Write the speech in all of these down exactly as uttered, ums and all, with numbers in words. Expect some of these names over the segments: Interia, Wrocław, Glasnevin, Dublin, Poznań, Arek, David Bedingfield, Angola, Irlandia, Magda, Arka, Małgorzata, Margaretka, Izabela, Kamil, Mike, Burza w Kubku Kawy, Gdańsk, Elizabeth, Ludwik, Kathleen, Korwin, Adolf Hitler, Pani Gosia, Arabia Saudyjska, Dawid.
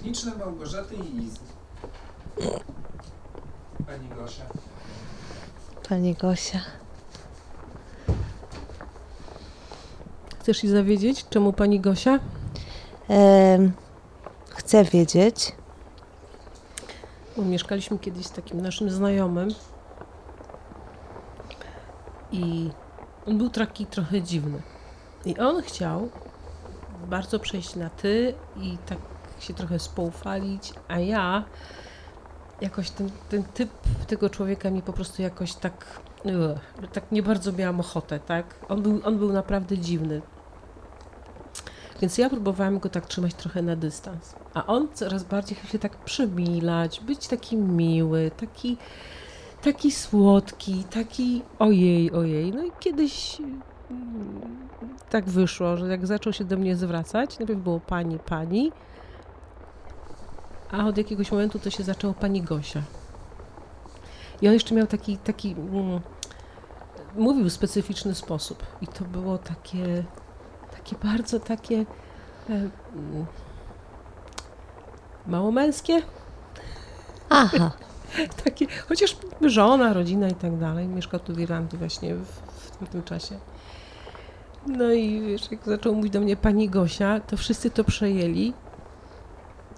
techniczne Małgorzaty i list. Pani Gosia. Pani Gosia. Chcesz się zawiedzieć? Czemu pani Gosia? Ehm, chcę wiedzieć. Bo mieszkaliśmy kiedyś z takim naszym znajomym i on był taki trochę dziwny. I on chciał bardzo przejść na ty i tak się trochę spoufalić, a ja jakoś ten, ten typ tego człowieka mi po prostu jakoś tak, tak nie bardzo miałam ochotę, tak? On był, on był naprawdę dziwny. Więc ja próbowałam go tak trzymać trochę na dystans, a on coraz bardziej chciał się tak przymilać, być taki miły, taki, taki słodki, taki ojej, ojej. No i kiedyś tak wyszło, że jak zaczął się do mnie zwracać, najpierw było pani, pani, a od jakiegoś momentu to się zaczęło pani Gosia. I on jeszcze miał taki, taki, mm, mówił w specyficzny sposób i to było takie... Takie bardzo takie e, mało męskie. Aha. Takie, chociaż żona, rodzina i tak dalej. Mieszkał tu w Irlandii właśnie w, w tym czasie. No i wiesz, jak zaczął mówić do mnie pani Gosia, to wszyscy to przejęli,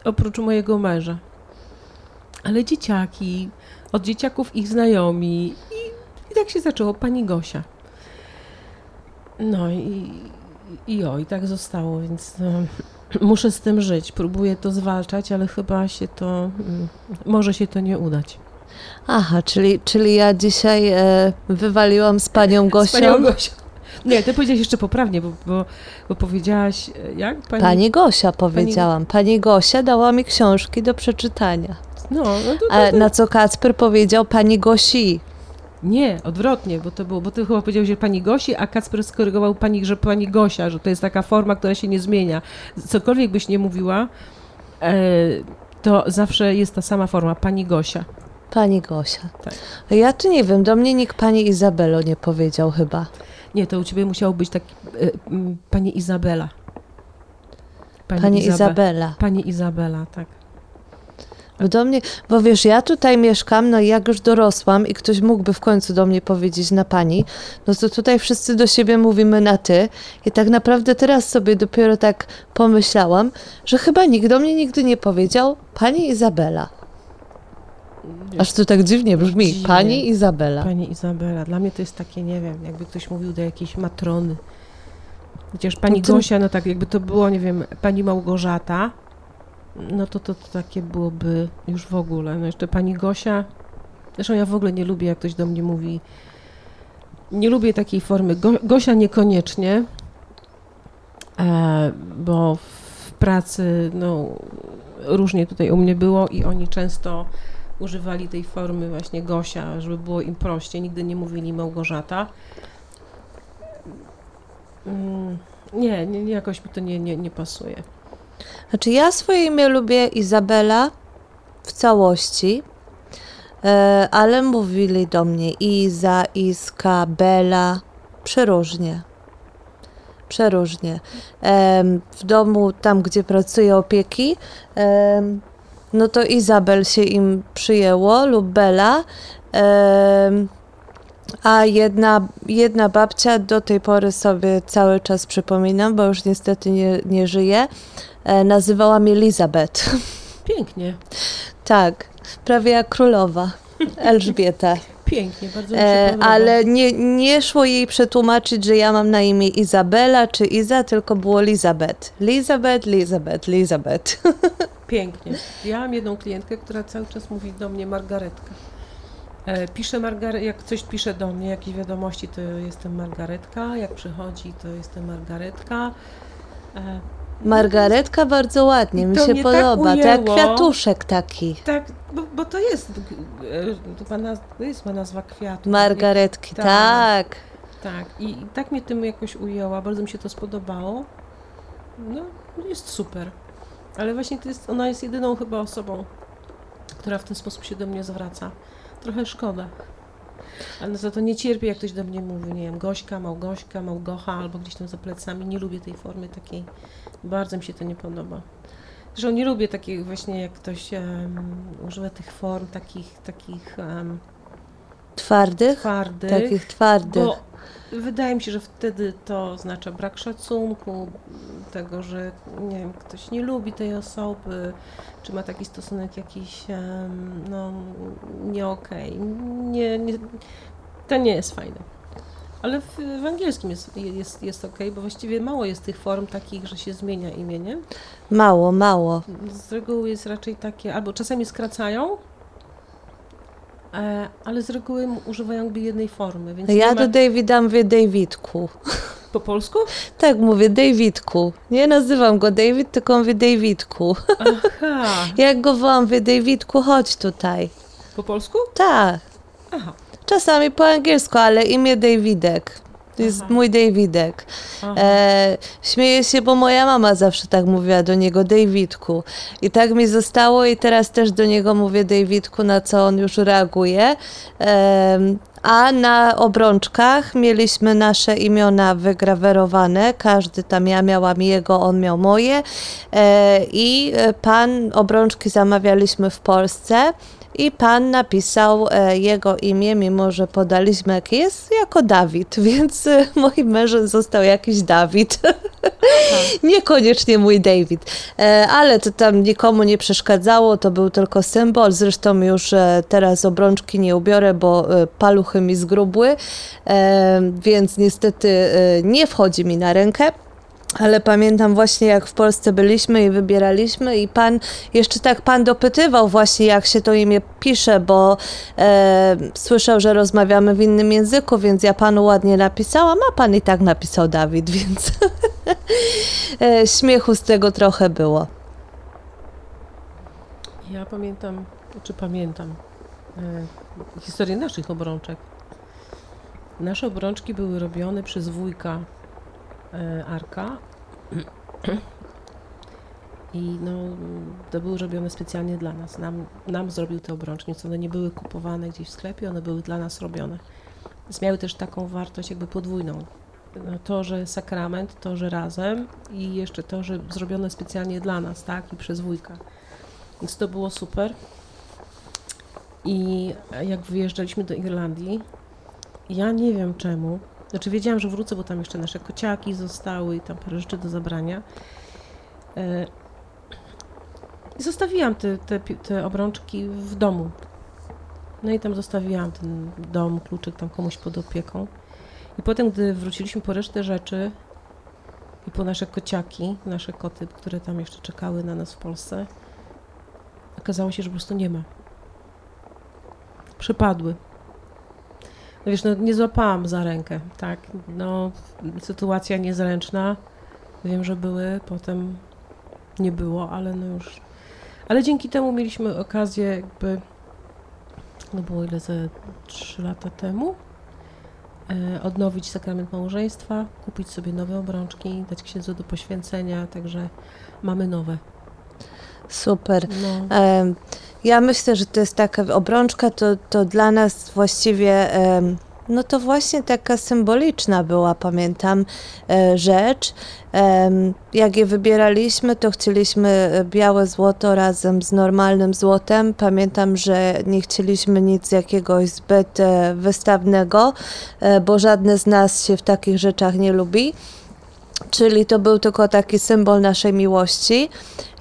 oprócz mojego męża. Ale dzieciaki, od dzieciaków ich znajomi i, i tak się zaczęło pani Gosia. No i I o, i tak zostało, więc no, muszę z tym żyć. Próbuję to zwalczać, ale chyba się to, może się to nie udać. Aha, czyli, czyli ja dzisiaj e, wywaliłam z panią Gosią? Z panią Gosią. Nie, ty powiedziałaś jeszcze poprawnie, bo, bo, bo powiedziałaś, jak? Pani, pani Gosia powiedziałam. Pani... pani Gosia dała mi książki do przeczytania. No, no to, to, to... Na co Kacper powiedział pani Gosi. Nie, odwrotnie, bo to było, bo ty chyba powiedział, że pani Gosi, a Kacper skorygował pani, że pani Gosia, że to jest taka forma, która się nie zmienia. Cokolwiek byś nie mówiła, e, to zawsze jest ta sama forma, pani Gosia. Pani Gosia. Tak. Ja czy nie wiem, do mnie nikt pani Izabelo nie powiedział chyba. Nie, to u ciebie musiało być taki e, m, pani Izabela. Pani, pani Izab- Izabela. Pani Izabela, tak. Do mnie, bo wiesz, ja tutaj mieszkam, no i jak już dorosłam i ktoś mógłby w końcu do mnie powiedzieć na pani, no to tutaj wszyscy do siebie mówimy na ty i tak naprawdę teraz sobie dopiero tak pomyślałam, że chyba nikt do mnie nigdy nie powiedział pani Izabela. Aż to tak dziwnie brzmi, dziwnie. Pani Izabela. Pani Izabela, dla mnie to jest takie, nie wiem, jakby ktoś mówił do jakiejś matrony. Chociaż pani to... Gosia, no tak jakby to było, nie wiem, pani Małgorzata. No to, to to takie byłoby już w ogóle. No jeszcze pani Gosia. Zresztą ja w ogóle nie lubię, jak ktoś do mnie mówi. Nie lubię takiej formy. Go, Gosia niekoniecznie, e, bo w pracy no, różnie tutaj u mnie było i oni często używali tej formy właśnie Gosia, żeby było im prościej. Nigdy nie mówili Małgorzata. Mm, nie, nie, jakoś mi to nie, nie, nie pasuje. Znaczy ja swoje imię lubię Izabela w całości, e, ale mówili do mnie Iza, Iska, Bela, przeróżnie, przeróżnie. E, w domu, tam gdzie pracuję opieki, e, no to Izabel się im przyjęło lub Bela, e, a jedna, jedna babcia do tej pory sobie cały czas przypominam, bo już niestety nie, nie żyje, E, nazywała mnie Elizabeth. Pięknie. Tak, prawie jak królowa Elżbieta. Pięknie, bardzo mi się e, podoba. Ale nie, nie szło jej przetłumaczyć, że ja mam na imię Izabela czy Iza, tylko było Elizabeth. Elizabeth, Elizabeth, Elizabeth. Pięknie. Ja mam jedną klientkę, która cały czas mówi do mnie Margaretka. E, pisze Margare- jak coś pisze do mnie, jakieś wiadomości, to jestem Margaretka, jak przychodzi, to jestem Margaretka. E, Margaretka bardzo ładnie, mi się podoba, tak, to jak kwiatuszek taki. Tak, bo, bo to jest, to, ma, to jest ma nazwa kwiatu. Margaretki, tak. Tak, tak. I, i tak mnie tym jakoś ujęła, bardzo mi się to spodobało. No, jest super. Ale właśnie to jest, ona jest jedyną chyba osobą, która w ten sposób się do mnie zwraca. Trochę szkoda. Ale za to nie cierpię, jak ktoś do mnie mówi, nie wiem, Gośka, Małgośka, Małgocha, albo gdzieś tam za plecami. Nie lubię tej formy takiej. Bardzo mi się to nie podoba. że nie lubię takich właśnie, jak ktoś um, używa tych form, takich, takich um, twardych, twardych, takich twardych. Bo wydaje mi się, że wtedy to oznacza brak szacunku, tego, że nie wiem, ktoś nie lubi tej osoby, czy ma taki stosunek jakiś um, no, nie okej. Nie, nie, to nie jest fajne. Ale w, w angielskim jest, jest, jest okej, bo właściwie mało jest tych form takich, że się zmienia imię, nie? Mało, mało. Z reguły jest raczej takie, albo czasami skracają, e, ale z reguły używają jakby jednej formy. Więc ja ma... do Davida mówię Davidku. Po polsku? Tak, mówię Davidku. Nie nazywam go David, tylko mówię Davidku. Aha. Jak go wołam, mówię Davidku, chodź tutaj. Po polsku? Tak. Aha. Czasami po angielsku, ale imię Davidek. To jest mój Davidek. E, śmieję się, bo moja mama zawsze tak mówiła do niego, Davidku. I tak mi zostało i teraz też do niego mówię Davidku, na co on już reaguje. E, a na obrączkach mieliśmy nasze imiona wygrawerowane. Każdy tam, ja miałam jego, on miał moje. E, I pan obrączki zamawialiśmy w Polsce. I pan napisał e, jego imię, mimo że podaliśmy jakie jest, jako Dawid, więc e, moim mężem został jakiś Dawid. Niekoniecznie mój David, e, ale to tam nikomu nie przeszkadzało, to był tylko symbol. Zresztą już e, teraz obrączki nie ubiorę, bo e, paluchy mi zgrubły, e, więc niestety e, nie wchodzi mi na rękę. Ale pamiętam właśnie, jak w Polsce byliśmy i wybieraliśmy i pan, jeszcze tak pan dopytywał właśnie, jak się to imię pisze, bo e, słyszał, że rozmawiamy w innym języku, więc ja panu ładnie napisałam, a pan i tak napisał Dawid, więc e, śmiechu z tego trochę było. Ja pamiętam, czy pamiętam, e, historię naszych obrączek. Nasze obrączki były robione przez wujka Arka i no, to były robione specjalnie dla nas, nam, nam zrobił te obrączki, więc one nie były kupowane gdzieś w sklepie, one były dla nas robione. Więc miały też taką wartość jakby podwójną, no, to, że sakrament, to, że razem i jeszcze to, że zrobione specjalnie dla nas, tak, i przez wujka, więc to było super. I jak wyjeżdżaliśmy do Irlandii, ja nie wiem czemu, znaczy wiedziałam, że wrócę, bo tam jeszcze nasze kociaki zostały i tam parę rzeczy do zabrania. I zostawiłam te, te, te obrączki w domu. No i tam zostawiłam ten dom, kluczyk tam komuś pod opieką. I potem, gdy wróciliśmy po resztę rzeczy i po nasze kociaki, nasze koty, które tam jeszcze czekały na nas w Polsce, okazało się, że po prostu nie ma. Przepadły. No wiesz, no nie złapałam za rękę, tak, no sytuacja niezręczna, wiem, że były, potem nie było, ale no już, ale dzięki temu mieliśmy okazję jakby, no było ile, ze trzy lata temu, e, odnowić sakrament małżeństwa, kupić sobie nowe obrączki, dać księdzu do poświęcenia, także mamy nowe. Super. No. E, ja myślę, że to jest taka obrączka, to, to dla nas właściwie, e, no to właśnie taka symboliczna była, pamiętam, e, rzecz. E, jak je wybieraliśmy, to chcieliśmy białe złoto razem z normalnym złotem. Pamiętam, że nie chcieliśmy nic jakiegoś zbyt e, wystawnego, e, bo żadne z nas się w takich rzeczach nie lubi. Czyli to był tylko taki symbol naszej miłości.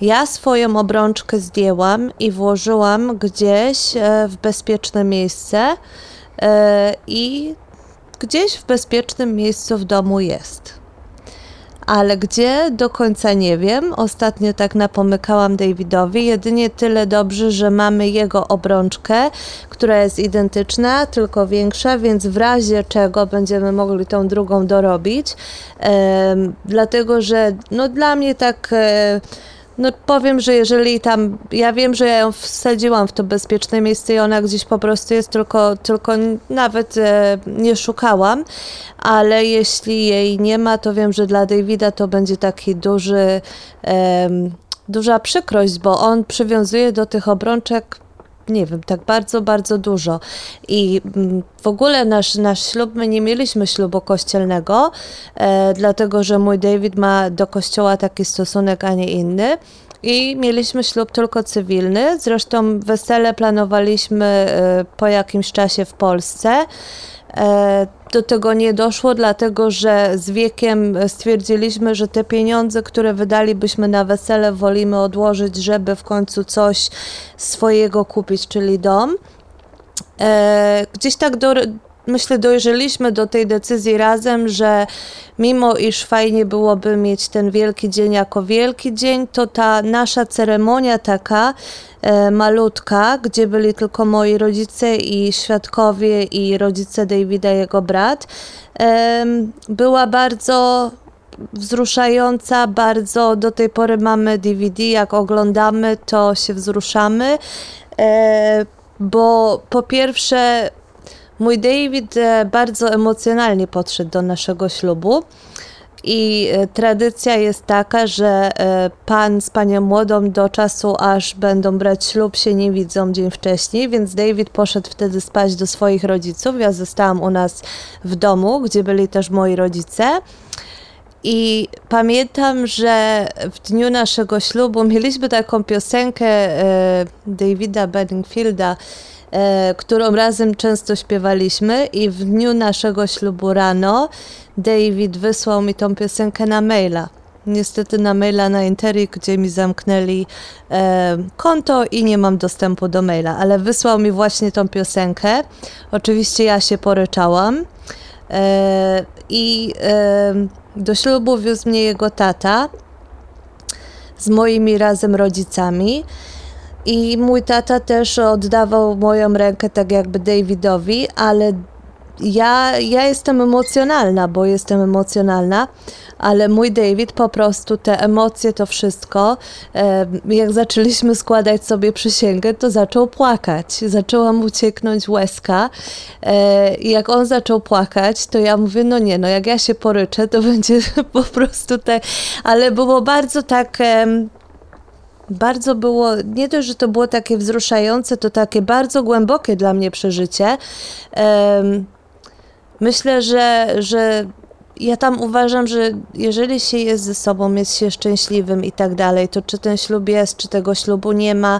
Ja swoją obrączkę zdjęłam i włożyłam gdzieś w bezpieczne miejsce i gdzieś w bezpiecznym miejscu w domu jest. Ale gdzie? Do końca nie wiem. Ostatnio tak napomykałam Davidowi. Jedynie tyle dobrze, że mamy jego obrączkę, która jest identyczna, tylko większa, więc w razie czego będziemy mogli tą drugą dorobić. E, dlatego, że no dla mnie tak... E, no powiem, że jeżeli tam, ja wiem, że ja ją wsadziłam w to bezpieczne miejsce i ona gdzieś po prostu jest, tylko, tylko nawet e, nie szukałam, ale jeśli jej nie ma, to wiem, że dla Davida to będzie taki duży, e, duża przykrość, bo on przywiązuje do tych obrączek, nie wiem, tak bardzo, bardzo dużo. I w ogóle nasz, nasz ślub, my nie mieliśmy ślubu kościelnego, e, dlatego że mój David ma do kościoła taki stosunek, a nie inny. i mieliśmy ślub tylko cywilny. Zresztą wesele planowaliśmy po jakimś czasie w Polsce. Do tego nie doszło, dlatego że z wiekiem stwierdziliśmy, że te pieniądze, które wydalibyśmy na wesele, wolimy odłożyć, żeby w końcu coś swojego kupić, czyli dom. Gdzieś tak do... Myślę, dojrzeliśmy do tej decyzji razem, że mimo iż fajnie byłoby mieć ten wielki dzień jako wielki dzień, to ta nasza ceremonia taka e, malutka, gdzie byli tylko moi rodzice i świadkowie i rodzice Davida, jego brat, e, była bardzo wzruszająca, bardzo do tej pory mamy D V D, jak oglądamy, to się wzruszamy, e, bo po pierwsze mój David bardzo emocjonalnie podszedł do naszego ślubu i tradycja jest taka, że pan z panią młodą do czasu, aż będą brać ślub, się nie widzą dzień wcześniej, więc David poszedł wtedy spać do swoich rodziców. Ja zostałam u nas w domu, gdzie byli też moi rodzice. I pamiętam, że w dniu naszego ślubu mieliśmy taką piosenkę e, Davida Bedingfielda, e, którą razem często śpiewaliśmy, i w dniu naszego ślubu rano David wysłał mi tą piosenkę na maila. Niestety na maila na Interii, gdzie mi zamknęli e, konto i nie mam dostępu do maila, ale wysłał mi właśnie tą piosenkę. Oczywiście ja się poryczałam e, i... E, Do ślubu wiózł mnie jego tata z moimi razem rodzicami i mój tata też oddawał moją rękę tak jakby Davidowi, ale ja, ja jestem emocjonalna, bo jestem emocjonalna, ale mój David po prostu te emocje, to wszystko, jak zaczęliśmy składać sobie przysięgę, to zaczął płakać, zaczęła mu cieknąć łezka i jak on zaczął płakać, to ja mówię, no nie, no jak ja się poryczę, to będzie po prostu te, ale było bardzo tak... Bardzo było, nie dość, że to było takie wzruszające, to takie bardzo głębokie dla mnie przeżycie. Myślę, że, że ja tam uważam, że jeżeli się jest ze sobą, jest się szczęśliwym i tak dalej, to czy ten ślub jest, czy tego ślubu nie ma,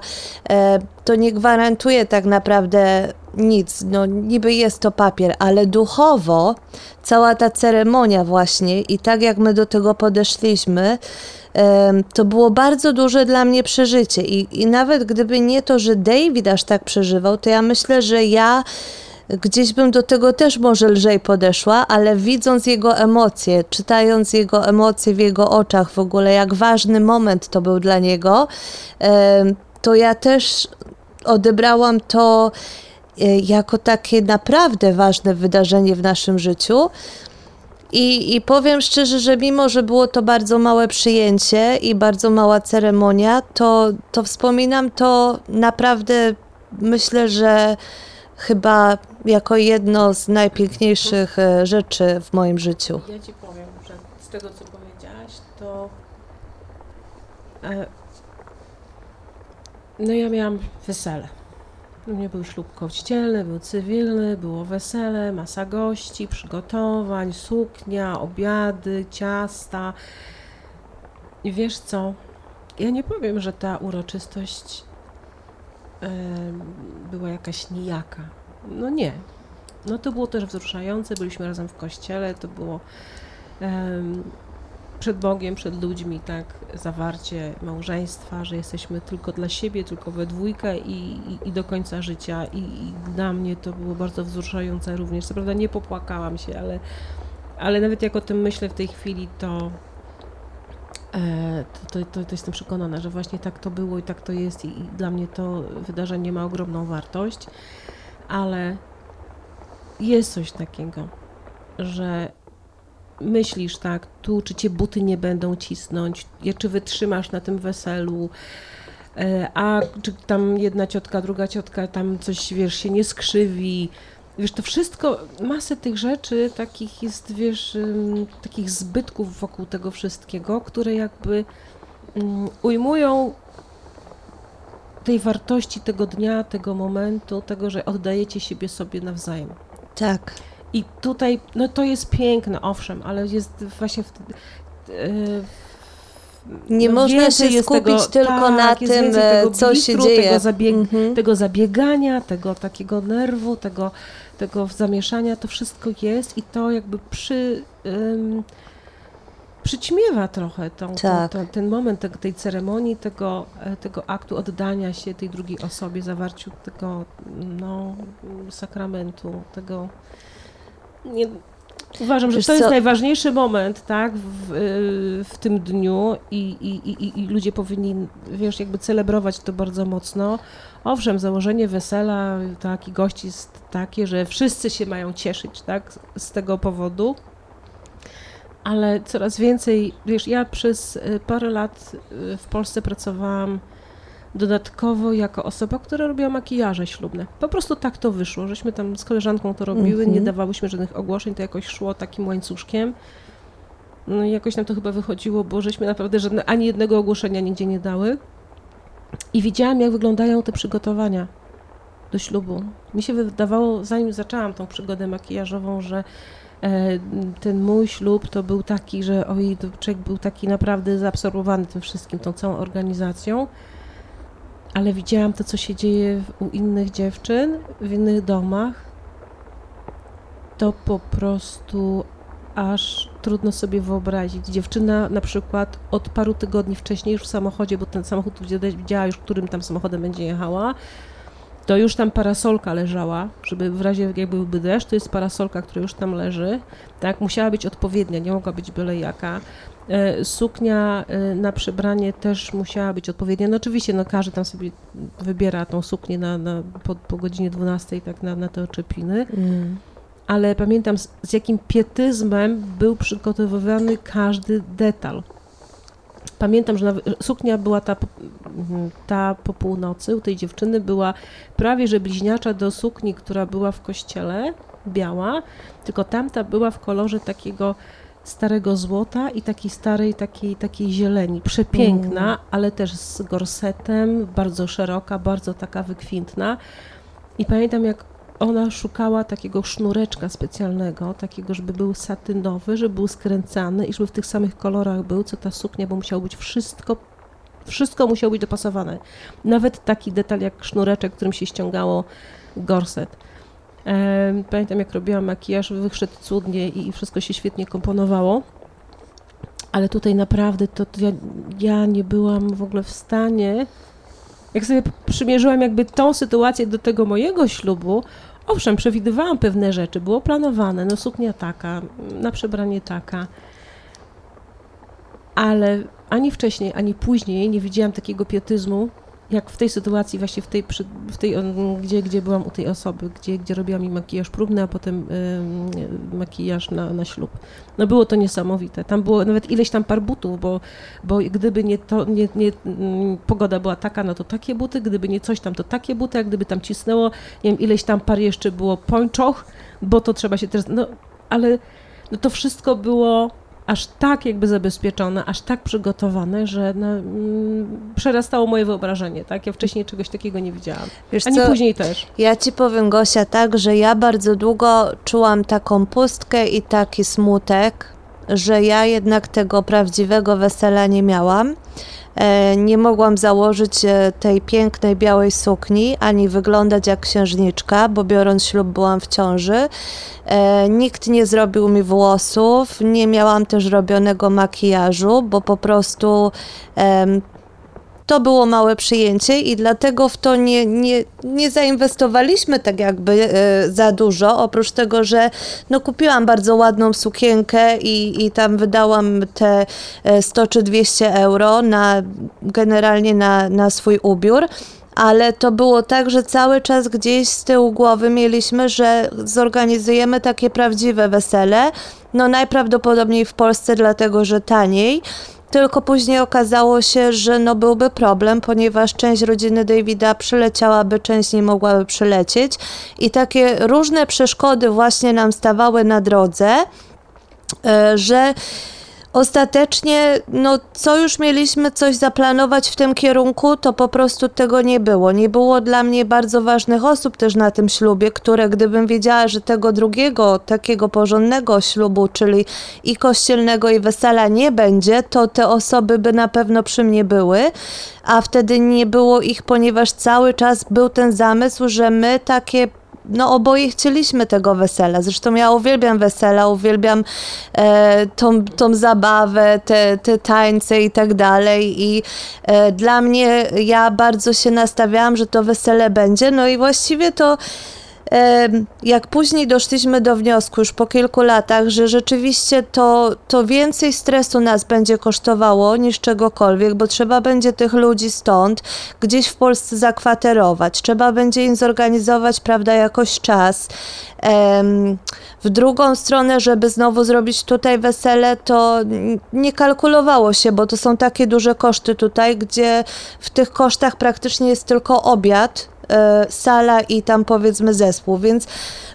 to nie gwarantuje tak naprawdę nic. No niby jest to papier, ale duchowo cała ta ceremonia właśnie i tak jak my do tego podeszliśmy, to było bardzo duże dla mnie przeżycie. I, i nawet gdyby nie to, że David aż tak przeżywał, to ja myślę, że ja gdzieś bym do tego też może lżej podeszła, ale widząc jego emocje, czytając jego emocje w jego oczach, w ogóle jak ważny moment to był dla niego, to ja też odebrałam to jako takie naprawdę ważne wydarzenie w naszym życiu. I, I powiem szczerze, że mimo, że było to bardzo małe przyjęcie i bardzo mała ceremonia, to, to wspominam to naprawdę, myślę, że chyba jako jedno z najpiękniejszych rzeczy w moim życiu. Ja ci powiem, że z tego, co powiedziałaś, to... No ja miałam wesele. U mnie był ślub kościelny, był cywilny, było wesele, masa gości, przygotowań, suknia, obiady, ciasta. I wiesz co, ja nie powiem, że ta uroczystość yy, była jakaś nijaka. No nie. No to było też wzruszające, byliśmy razem w kościele, to było yy, przed Bogiem, przed ludźmi, tak, zawarcie małżeństwa, że jesteśmy tylko dla siebie, tylko we dwójkę i, i, i do końca życia. I, I dla mnie to było bardzo wzruszające również. Co prawda nie popłakałam się, ale, ale nawet jak o tym myślę w tej chwili, to, e, to, to, to, to jestem przekonana, że właśnie tak to było i tak to jest. I, i dla mnie to wydarzenie ma ogromną wartość, ale jest coś takiego, że myślisz tak, tu czy cię buty nie będą cisnąć, czy wytrzymasz na tym weselu, a czy tam jedna ciotka, druga ciotka, tam coś, wiesz, się nie skrzywi. Wiesz, to wszystko, masę tych rzeczy takich jest, wiesz, takich zbytków wokół tego wszystkiego, które jakby ujmują tej wartości tego dnia, tego momentu, tego, że oddajecie siebie sobie nawzajem. Tak. I tutaj, no to jest piękne, owszem, ale jest właśnie w, Nie no można się skupić tego, tylko tak, na tym, co blitru, się dzieje. Tego, zabieg, mhm. tego zabiegania, tego takiego nerwu, tego, tego zamieszania, to wszystko jest i to jakby przy... Um, przyćmiewa trochę tą, tak. tą, ten moment te, tej ceremonii, tego, tego aktu oddania się tej drugiej osobie, zawarciu tego no, sakramentu, tego... Nie, uważam, że Wiesz to jest co? najważniejszy moment, tak, w, w tym dniu i, i, i, i ludzie powinni, wiesz, jakby celebrować to bardzo mocno. Owszem, założenie wesela, tak, i gości jest takie, że wszyscy się mają cieszyć, tak, z tego powodu. Ale coraz więcej, wiesz, ja przez parę lat w Polsce pracowałam dodatkowo jako osoba, która robiła makijaże ślubne. Po prostu tak to wyszło, żeśmy tam z koleżanką to robiły, mm-hmm. nie dawałyśmy żadnych ogłoszeń, to jakoś szło takim łańcuszkiem. No i jakoś nam to chyba wychodziło, bo żeśmy naprawdę żadne, ani jednego ogłoszenia nigdzie nie dały. I widziałam, jak wyglądają te przygotowania do ślubu. Mi się wydawało, zanim zaczęłam tą przygodę makijażową, że ten mój ślub to był taki, że oj, człowiek był taki naprawdę zaabsorbowany tym wszystkim, tą całą organizacją, ale widziałam to, co się dzieje u innych dziewczyn, w innych domach, to po prostu aż trudno sobie wyobrazić. Dziewczyna na przykład od paru tygodni wcześniej już w samochodzie, bo ten samochód wiedziała już, którym tam samochodem będzie jechała, to już tam parasolka leżała, żeby w razie jak byłby deszcz, to jest parasolka, która już tam leży, tak, musiała być odpowiednia, nie mogła być byle jaka. E, suknia e, na przebranie też musiała być odpowiednia, no oczywiście, no każdy tam sobie wybiera tą suknię na, na, po, po godzinie dwunastej, tak, na, na te oczepiny, mm. ale pamiętam z, z jakim pietyzmem był przygotowywany każdy detal. Pamiętam, że suknia była ta, ta po północy, u tej dziewczyny była prawie że bliźniacza do sukni, która była w kościele, biała, tylko tamta była w kolorze takiego starego złota i takiej starej, takiej, takiej zieleni. Przepiękna, mm. ale też z gorsetem, bardzo szeroka, bardzo taka wykwintna. I pamiętam, jak ona szukała takiego sznureczka specjalnego, takiego, żeby był satynowy, żeby był skręcany i żeby w tych samych kolorach był, co ta suknia, bo musiało być wszystko, wszystko musiało być dopasowane. Nawet taki detal jak sznureczek, którym się ściągało gorset. Pamiętam, jak robiłam makijaż, wyszedł cudnie i wszystko się świetnie komponowało, ale tutaj naprawdę to, to ja, ja nie byłam w ogóle w stanie. Jak sobie przymierzyłam jakby tą sytuację do tego mojego ślubu, owszem, przewidywałam pewne rzeczy, było planowane, no suknia taka, na przebranie taka, ale ani wcześniej, ani później nie widziałam takiego pietyzmu, jak w tej sytuacji, właśnie w tej, przy, w tej gdzie, gdzie byłam u tej osoby, gdzie, gdzie robiłam mi makijaż próbny, a potem y, makijaż na, na ślub. No było to niesamowite. Tam było nawet ileś tam par butów, bo, bo gdyby nie to, nie, nie, pogoda była taka, no to takie buty, gdyby nie coś tam, to takie buty, a gdyby tam cisnęło, nie wiem, ileś tam par jeszcze było pończoch, bo to trzeba się też, no ale no to wszystko było aż tak jakby zabezpieczone, aż tak przygotowane, że no, mm, przerastało moje wyobrażenie, tak? Ja wcześniej czegoś takiego nie widziałam, wiesz ani co? Później też. Ja ci powiem, Gosia, tak, że ja bardzo długo czułam taką pustkę i taki smutek, że ja jednak tego prawdziwego wesela nie miałam. E, nie mogłam założyć tej pięknej białej sukni, ani wyglądać jak księżniczka, bo biorąc ślub byłam w ciąży. E, nikt nie zrobił mi włosów, nie miałam też robionego makijażu, bo po prostu e, to było małe przyjęcie i dlatego w to nie, nie, nie zainwestowaliśmy tak jakby y, za dużo, oprócz tego, że no, kupiłam bardzo ładną sukienkę i, i tam wydałam te sto czy dwieście euro na, generalnie na, na swój ubiór. Ale to było tak, że cały czas gdzieś z tyłu głowy mieliśmy, że zorganizujemy takie prawdziwe wesele, no najprawdopodobniej w Polsce, dlatego że taniej. Tylko później okazało się, że no byłby problem, ponieważ część rodziny Davida przyleciałaby, część nie mogłaby przylecieć i takie różne przeszkody właśnie nam stawały na drodze, że Ostatecznie, no co już mieliśmy coś zaplanować w tym kierunku, to po prostu tego nie było. Nie było dla mnie bardzo ważnych osób też na tym ślubie, które gdybym wiedziała, że tego drugiego, takiego porządnego ślubu, czyli i kościelnego, i wesela nie będzie, to te osoby by na pewno przy mnie były, a wtedy nie było ich, ponieważ cały czas był ten zamysł, że my takie No oboje chcieliśmy tego wesela. Zresztą ja uwielbiam wesela, uwielbiam e, tą, tą zabawę, te, te tańce i tak dalej. I e, dla mnie, ja bardzo się nastawiałam, że to wesele będzie. No i właściwie to e, jak później doszliśmy do wniosku już po kilku latach, że rzeczywiście to, to więcej stresu nas będzie kosztowało niż czegokolwiek, bo trzeba będzie tych ludzi stąd gdzieś w Polsce zakwaterować, trzeba będzie im zorganizować, prawda, jakoś czas. W drugą stronę, żeby znowu zrobić tutaj wesele, to nie kalkulowało się, bo to są takie duże koszty tutaj, gdzie w tych kosztach praktycznie jest tylko obiad, sala i tam powiedzmy zespół, więc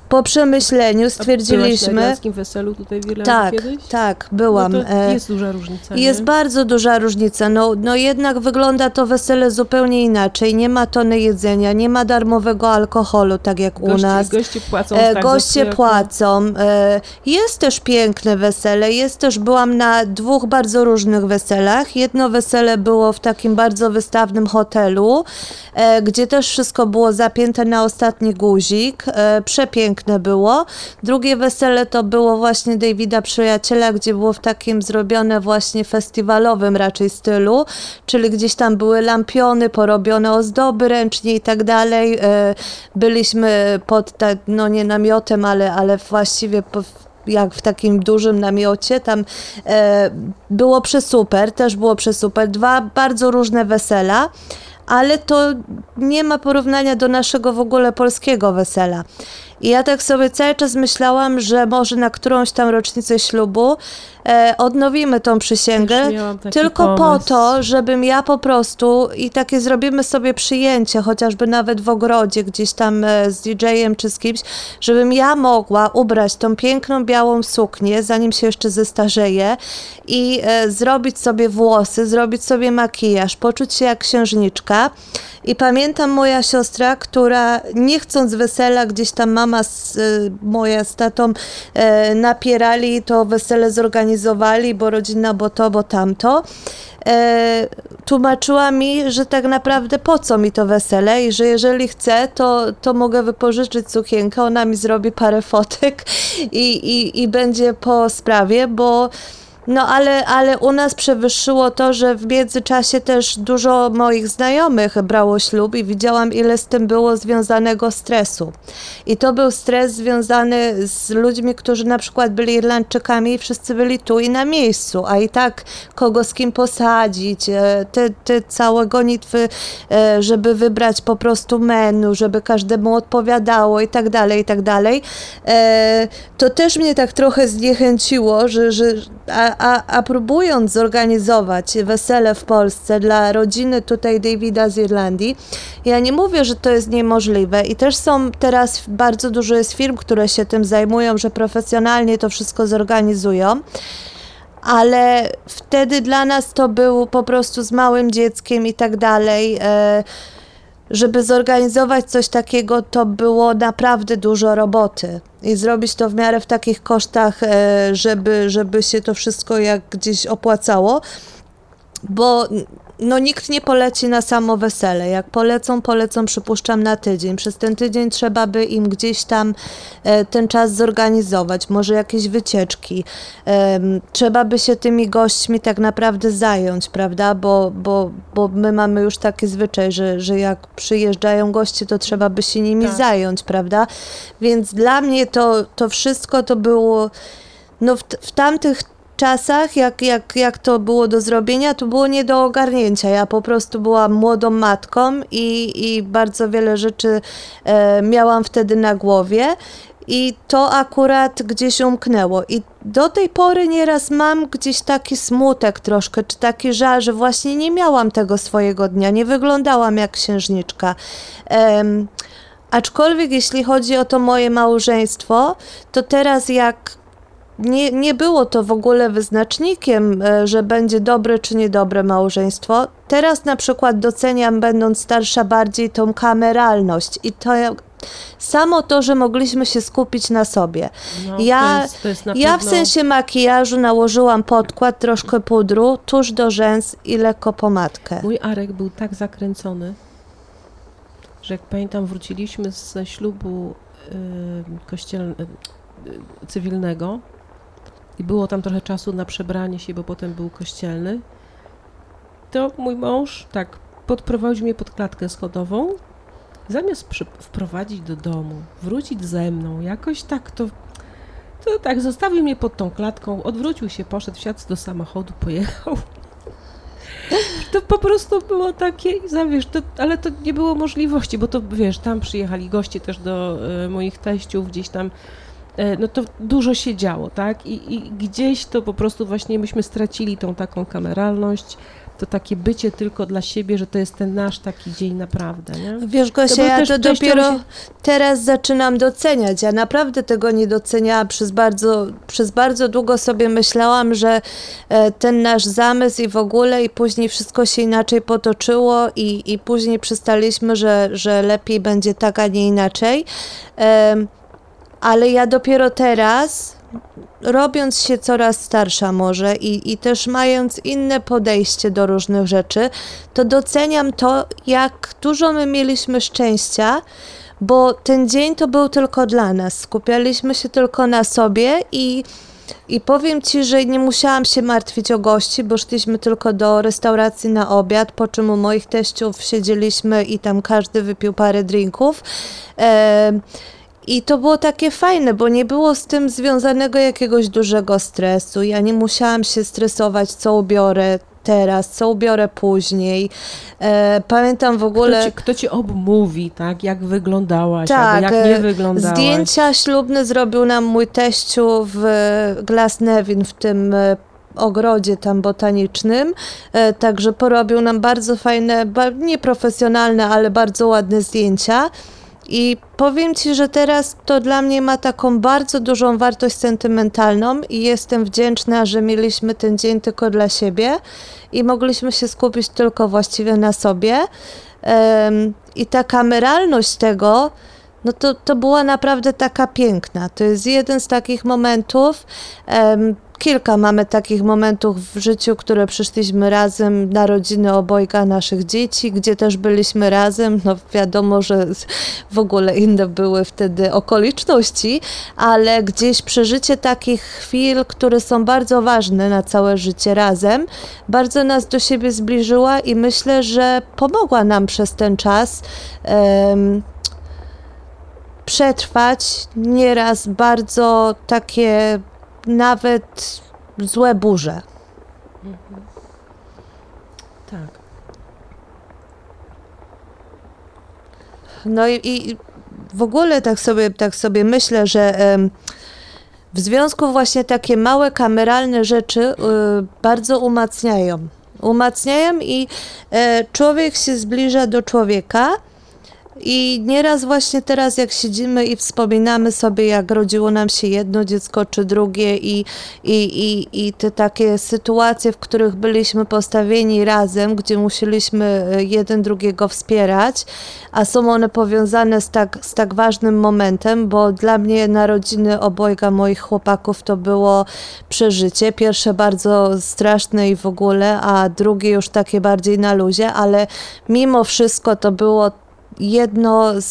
po przemyśleniu stwierdziliśmy... A byłaś na gdańskim weselu tutaj w Irlandii tak, kiedyś? Tak, byłam. No to jest duża różnica. Jest nie? bardzo duża różnica. No, no jednak wygląda to wesele zupełnie inaczej. Nie ma tony jedzenia, nie ma darmowego alkoholu, tak jak goście, u nas. Goście płacą. E, tak, goście płacą. E, jest też piękne wesele. Jest też, byłam na dwóch bardzo różnych weselach. Jedno wesele było w takim bardzo wystawnym hotelu, e, gdzie też wszystko było zapięte na ostatni guzik. E, przepiękne było. Drugie wesele to było właśnie Davida Przyjaciela, gdzie było w takim zrobione właśnie festiwalowym raczej stylu, czyli gdzieś tam były lampiony, porobione ozdoby ręcznie i tak dalej. Byliśmy pod, no nie namiotem, ale, ale właściwie jak w takim dużym namiocie, tam było przesuper, też było przesuper. Dwa bardzo różne wesela, ale to nie ma porównania do naszego w ogóle polskiego wesela. I ja tak sobie cały czas myślałam, że może na którąś tam rocznicę ślubu e, odnowimy tą przysięgę, tylko pomysł. po to, żebym ja po prostu i takie zrobimy sobie przyjęcie, chociażby nawet w ogrodzie gdzieś tam e, z didżejem czy z kimś, żebym ja mogła ubrać tą piękną białą suknię, zanim się jeszcze zestarzeję i e, zrobić sobie włosy, zrobić sobie makijaż, poczuć się jak księżniczka. I pamiętam moja siostra, która nie chcąc wesela gdzieś tam ma Mama z, y, moja z tatą y, napierali, to wesele zorganizowali, bo rodzina, bo to, bo tamto. Y, tłumaczyła mi, że tak naprawdę po co mi to wesele i że jeżeli chcę, to, to mogę wypożyczyć sukienkę, ona mi zrobi parę fotek i, i, i będzie po sprawie, bo no ale, ale u nas przewyższyło to, że w międzyczasie też dużo moich znajomych brało ślub i widziałam, ile z tym było związanego stresu. I to był stres związany z ludźmi, którzy na przykład byli Irlandczykami i wszyscy byli tu i na miejscu, a i tak kogo z kim posadzić, te, te całe gonitwy, żeby wybrać po prostu menu, żeby każdemu odpowiadało i tak dalej, i tak dalej. To też mnie tak trochę zniechęciło, że, że a, A, a próbując zorganizować wesele w Polsce dla rodziny tutaj Davida z Irlandii, ja nie mówię, że to jest niemożliwe i też są teraz bardzo dużo jest firm, które się tym zajmują, że profesjonalnie to wszystko zorganizują, ale wtedy dla nas to był po prostu z małym dzieckiem i tak dalej. Żeby zorganizować coś takiego, to było naprawdę dużo roboty i zrobić to w miarę w takich kosztach, żeby, żeby się to wszystko jak gdzieś opłacało, bo no nikt nie poleci na samo wesele. Jak polecą, polecą, przypuszczam, na tydzień. Przez ten tydzień trzeba by im gdzieś tam e, ten czas zorganizować, może jakieś wycieczki. E, trzeba by się tymi gośćmi tak naprawdę zająć, prawda? Bo, bo, bo my mamy już taki zwyczaj, że, że jak przyjeżdżają goście, to trzeba by się nimi tak. zająć, prawda? Więc dla mnie to, to wszystko to było... No w, w tamtych czasach, jak, jak, jak to było do zrobienia, to było nie do ogarnięcia. Ja po prostu byłam młodą matką i, i bardzo wiele rzeczy e, miałam wtedy na głowie i to akurat gdzieś umknęło. I do tej pory nieraz mam gdzieś taki smutek troszkę, czy taki żal, że właśnie nie miałam tego swojego dnia, nie wyglądałam jak księżniczka. Ehm, aczkolwiek jeśli chodzi o to moje małżeństwo, to teraz jak Nie, nie było to w ogóle wyznacznikiem, że będzie dobre czy niedobre małżeństwo. Teraz na przykład doceniam, będąc starsza, bardziej tą kameralność i to samo to, że mogliśmy się skupić na sobie. No, ja, to jest, to jest na ja pewno... w sensie makijażu nałożyłam podkład, troszkę pudru, tusz do rzęs i lekko pomadkę. Mój Arek był tak zakręcony, że jak pamiętam, wróciliśmy ze ślubu yy, kościelnego, yy, cywilnego i było tam trochę czasu na przebranie się, bo potem był kościelny, to mój mąż tak podprowadził mnie pod klatkę schodową, zamiast przy, wprowadzić do domu, wrócić ze mną, jakoś tak to, to tak zostawił mnie pod tą klatką, odwrócił się, poszedł, wsiadł do samochodu, pojechał. To po prostu było takie, wiesz, to, ale to nie było możliwości, bo to, wiesz, tam przyjechali goście też do y, moich teściów, gdzieś tam, y, no to dużo się działo, tak, I, i gdzieś to po prostu właśnie myśmy stracili tą taką kameralność, to takie bycie tylko dla siebie, że to jest ten nasz taki dzień naprawdę, nie? Wiesz, Gosia, ja też to dopiero się... teraz zaczynam doceniać. Ja naprawdę tego nie doceniałam. Przez bardzo, przez bardzo długo sobie myślałam, że ten nasz zamysł i w ogóle i później wszystko się inaczej potoczyło i, i później przystaliśmy, że, że lepiej będzie tak, a nie inaczej. Ale ja dopiero teraz... robiąc się coraz starsza może i, i też mając inne podejście do różnych rzeczy, to doceniam to, jak dużo my mieliśmy szczęścia, bo ten dzień to był tylko dla nas. Skupialiśmy się tylko na sobie i, i powiem Ci, że nie musiałam się martwić o gości, bo szliśmy tylko do restauracji na obiad, po czym u moich teściów siedzieliśmy i tam każdy wypił parę drinków. E- I to było takie fajne, bo nie było z tym związanego jakiegoś dużego stresu. Ja nie musiałam się stresować, co ubiorę teraz, co ubiorę później. E, pamiętam w ogóle... Kto ci, kto ci obmówi, tak? Jak wyglądałaś, tak, albo jak nie wyglądałaś. Zdjęcia ślubne zrobił nam mój teściu w Glasnevin, w tym ogrodzie tam botanicznym, e, także porobił nam bardzo fajne, ba- nieprofesjonalne, ale bardzo ładne zdjęcia. I powiem Ci, że teraz to dla mnie ma taką bardzo dużą wartość sentymentalną i jestem wdzięczna, że mieliśmy ten dzień tylko dla siebie i mogliśmy się skupić tylko właściwie na sobie. Um, I ta kameralność tego, no to, to była naprawdę taka piękna. To jest jeden z takich momentów. Um, Kilka mamy takich momentów w życiu, które przyszliśmy razem na rodziny obojga naszych dzieci, gdzie też byliśmy razem. No wiadomo, że w ogóle inne były wtedy okoliczności, ale gdzieś przeżycie takich chwil, które są bardzo ważne na całe życie razem, bardzo nas do siebie zbliżyła i myślę, że pomogła nam przez ten czas um, przetrwać nieraz bardzo takie... nawet złe burze. Mhm. Tak. No i, i w ogóle tak sobie, tak sobie myślę, że ym, w związku właśnie takie małe kameralne rzeczy y, bardzo umacniają. Umacniają i y, człowiek się zbliża do człowieka. I nieraz właśnie teraz, jak siedzimy i wspominamy sobie, jak rodziło nam się jedno dziecko czy drugie i, i, i, i te takie sytuacje, w których byliśmy postawieni razem, gdzie musieliśmy jeden drugiego wspierać, a są one powiązane z tak, z tak ważnym momentem, bo dla mnie narodziny obojga moich chłopaków to było przeżycie. Pierwsze bardzo straszne i w ogóle, a drugie już takie bardziej na luzie, ale mimo wszystko to było jedno z,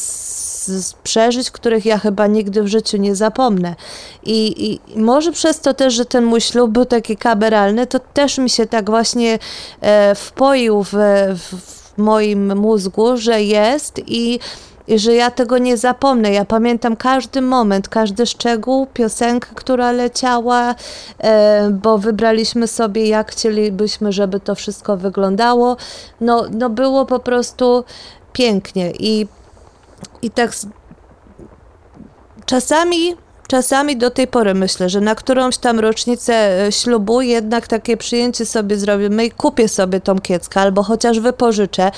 z przeżyć, których ja chyba nigdy w życiu nie zapomnę. I, i może przez to też, że ten mój ślub był taki kameralny, to też mi się tak właśnie e, wpoił w, w, w moim mózgu, że jest i, i że ja tego nie zapomnę. Ja pamiętam każdy moment, każdy szczegół, piosenkę, która leciała, e, bo wybraliśmy sobie, jak chcielibyśmy, żeby to wszystko wyglądało. No, no było po prostu... pięknie i, i tak z... czasami, czasami do tej pory myślę, że na którąś tam rocznicę ślubu jednak takie przyjęcie sobie zrobimy i kupię sobie tą kieckę albo chociaż wypożyczę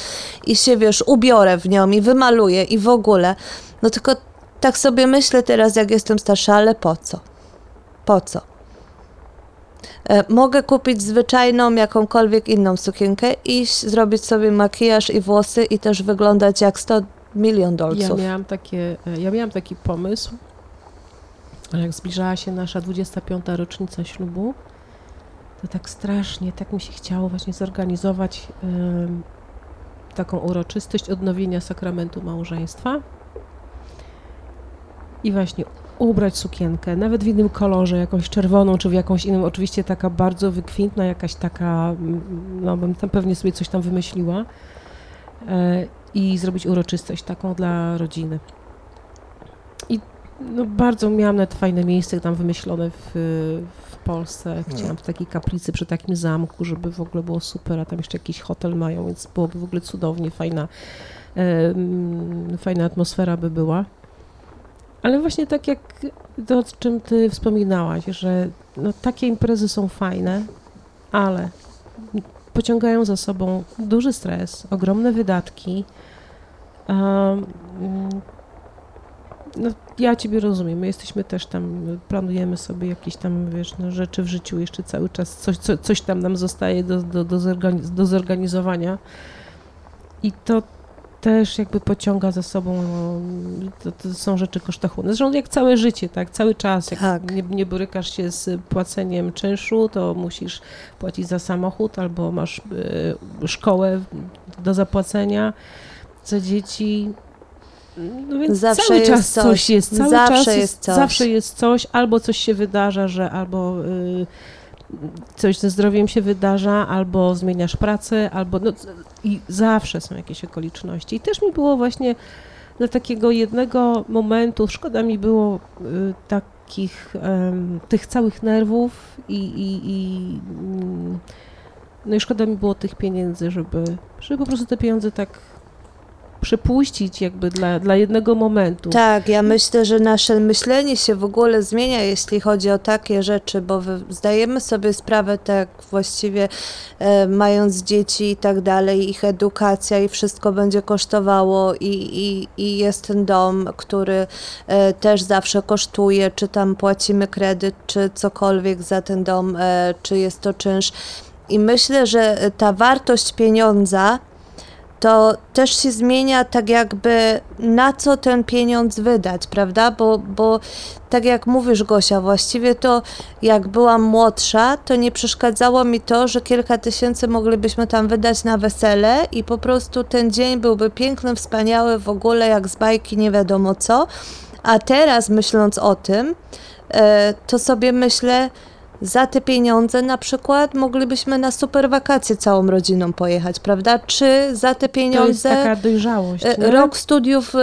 i się, wiesz, ubiorę w nią i wymaluję i w ogóle. No tylko tak sobie myślę teraz, jak jestem starsza, ale po co? Po co? Mogę kupić zwyczajną, jakąkolwiek inną sukienkę, iść, zrobić sobie makijaż i włosy i też wyglądać jak sto milion dolców. Ja miałam, takie, ja miałam taki pomysł, że jak zbliżała się nasza dwudziesta piąta rocznica ślubu, to tak strasznie, tak mi się chciało właśnie zorganizować y, taką uroczystość odnowienia sakramentu małżeństwa i właśnie ubrać sukienkę, nawet w innym kolorze, jakąś czerwoną, czy w jakąś inną, oczywiście taka bardzo wykwintna, jakaś taka, no bym tam pewnie sobie coś tam wymyśliła, y, i zrobić uroczystość taką dla rodziny. I no bardzo miałam nawet fajne miejsce tam wymyślone w, w Polsce. Chciałam w takiej kaplicy przy takim zamku, żeby w ogóle było super, a tam jeszcze jakiś hotel mają, więc byłoby w ogóle cudownie, fajna, yy, fajna atmosfera by była. Ale właśnie tak jak to, o czym ty wspominałaś, że no, takie imprezy są fajne, ale pociągają za sobą duży stres, ogromne wydatki. Um, no, ja ciebie rozumiem, my jesteśmy też tam, planujemy sobie jakieś tam, wiesz, no, rzeczy w życiu jeszcze cały czas, coś, co, coś tam nam zostaje do, do, do, zorganiz- do zorganizowania i to też jakby pociąga za sobą, no, to, to są rzeczy kosztochłonne, zresztą jak całe życie, tak, cały czas, jak tak. nie, nie borykasz się z płaceniem czynszu, to musisz płacić za samochód albo masz y, szkołę do zapłacenia, za dzieci. No więc zawsze cały jest czas coś, coś jest, cały zawsze czas jest, jest coś. Zawsze jest coś, albo coś się wydarza, że albo y, coś ze zdrowiem się wydarza, albo zmieniasz pracę, albo no, i zawsze są jakieś okoliczności. I też mi było właśnie do takiego jednego momentu, szkoda mi było y, takich, y, tych całych nerwów i, i, i y, no i szkoda mi było tych pieniędzy, żeby, żeby po prostu te pieniądze tak przepuścić jakby dla, dla jednego momentu. Tak, ja myślę, że nasze myślenie się w ogóle zmienia, jeśli chodzi o takie rzeczy, bo zdajemy sobie sprawę tak właściwie e, mając dzieci i tak dalej, ich edukacja i wszystko będzie kosztowało i, i, i jest ten dom, który e, też zawsze kosztuje, czy tam płacimy kredyt, czy cokolwiek za ten dom, e, czy jest to czynsz. I myślę, że ta wartość pieniądza to też się zmienia tak jakby na co ten pieniądz wydać, prawda? Bo, bo tak jak mówisz, Gosia, właściwie to jak byłam młodsza, to nie przeszkadzało mi to, że kilka tysięcy moglibyśmy tam wydać na wesele i po prostu ten dzień byłby piękny, wspaniały, w ogóle jak z bajki, nie wiadomo co. A teraz myśląc o tym, to sobie myślę, za te pieniądze na przykład moglibyśmy na super wakacje całą rodziną pojechać, prawda? Czy za te pieniądze... To jest taka dojrzałość, nie? Rok studiów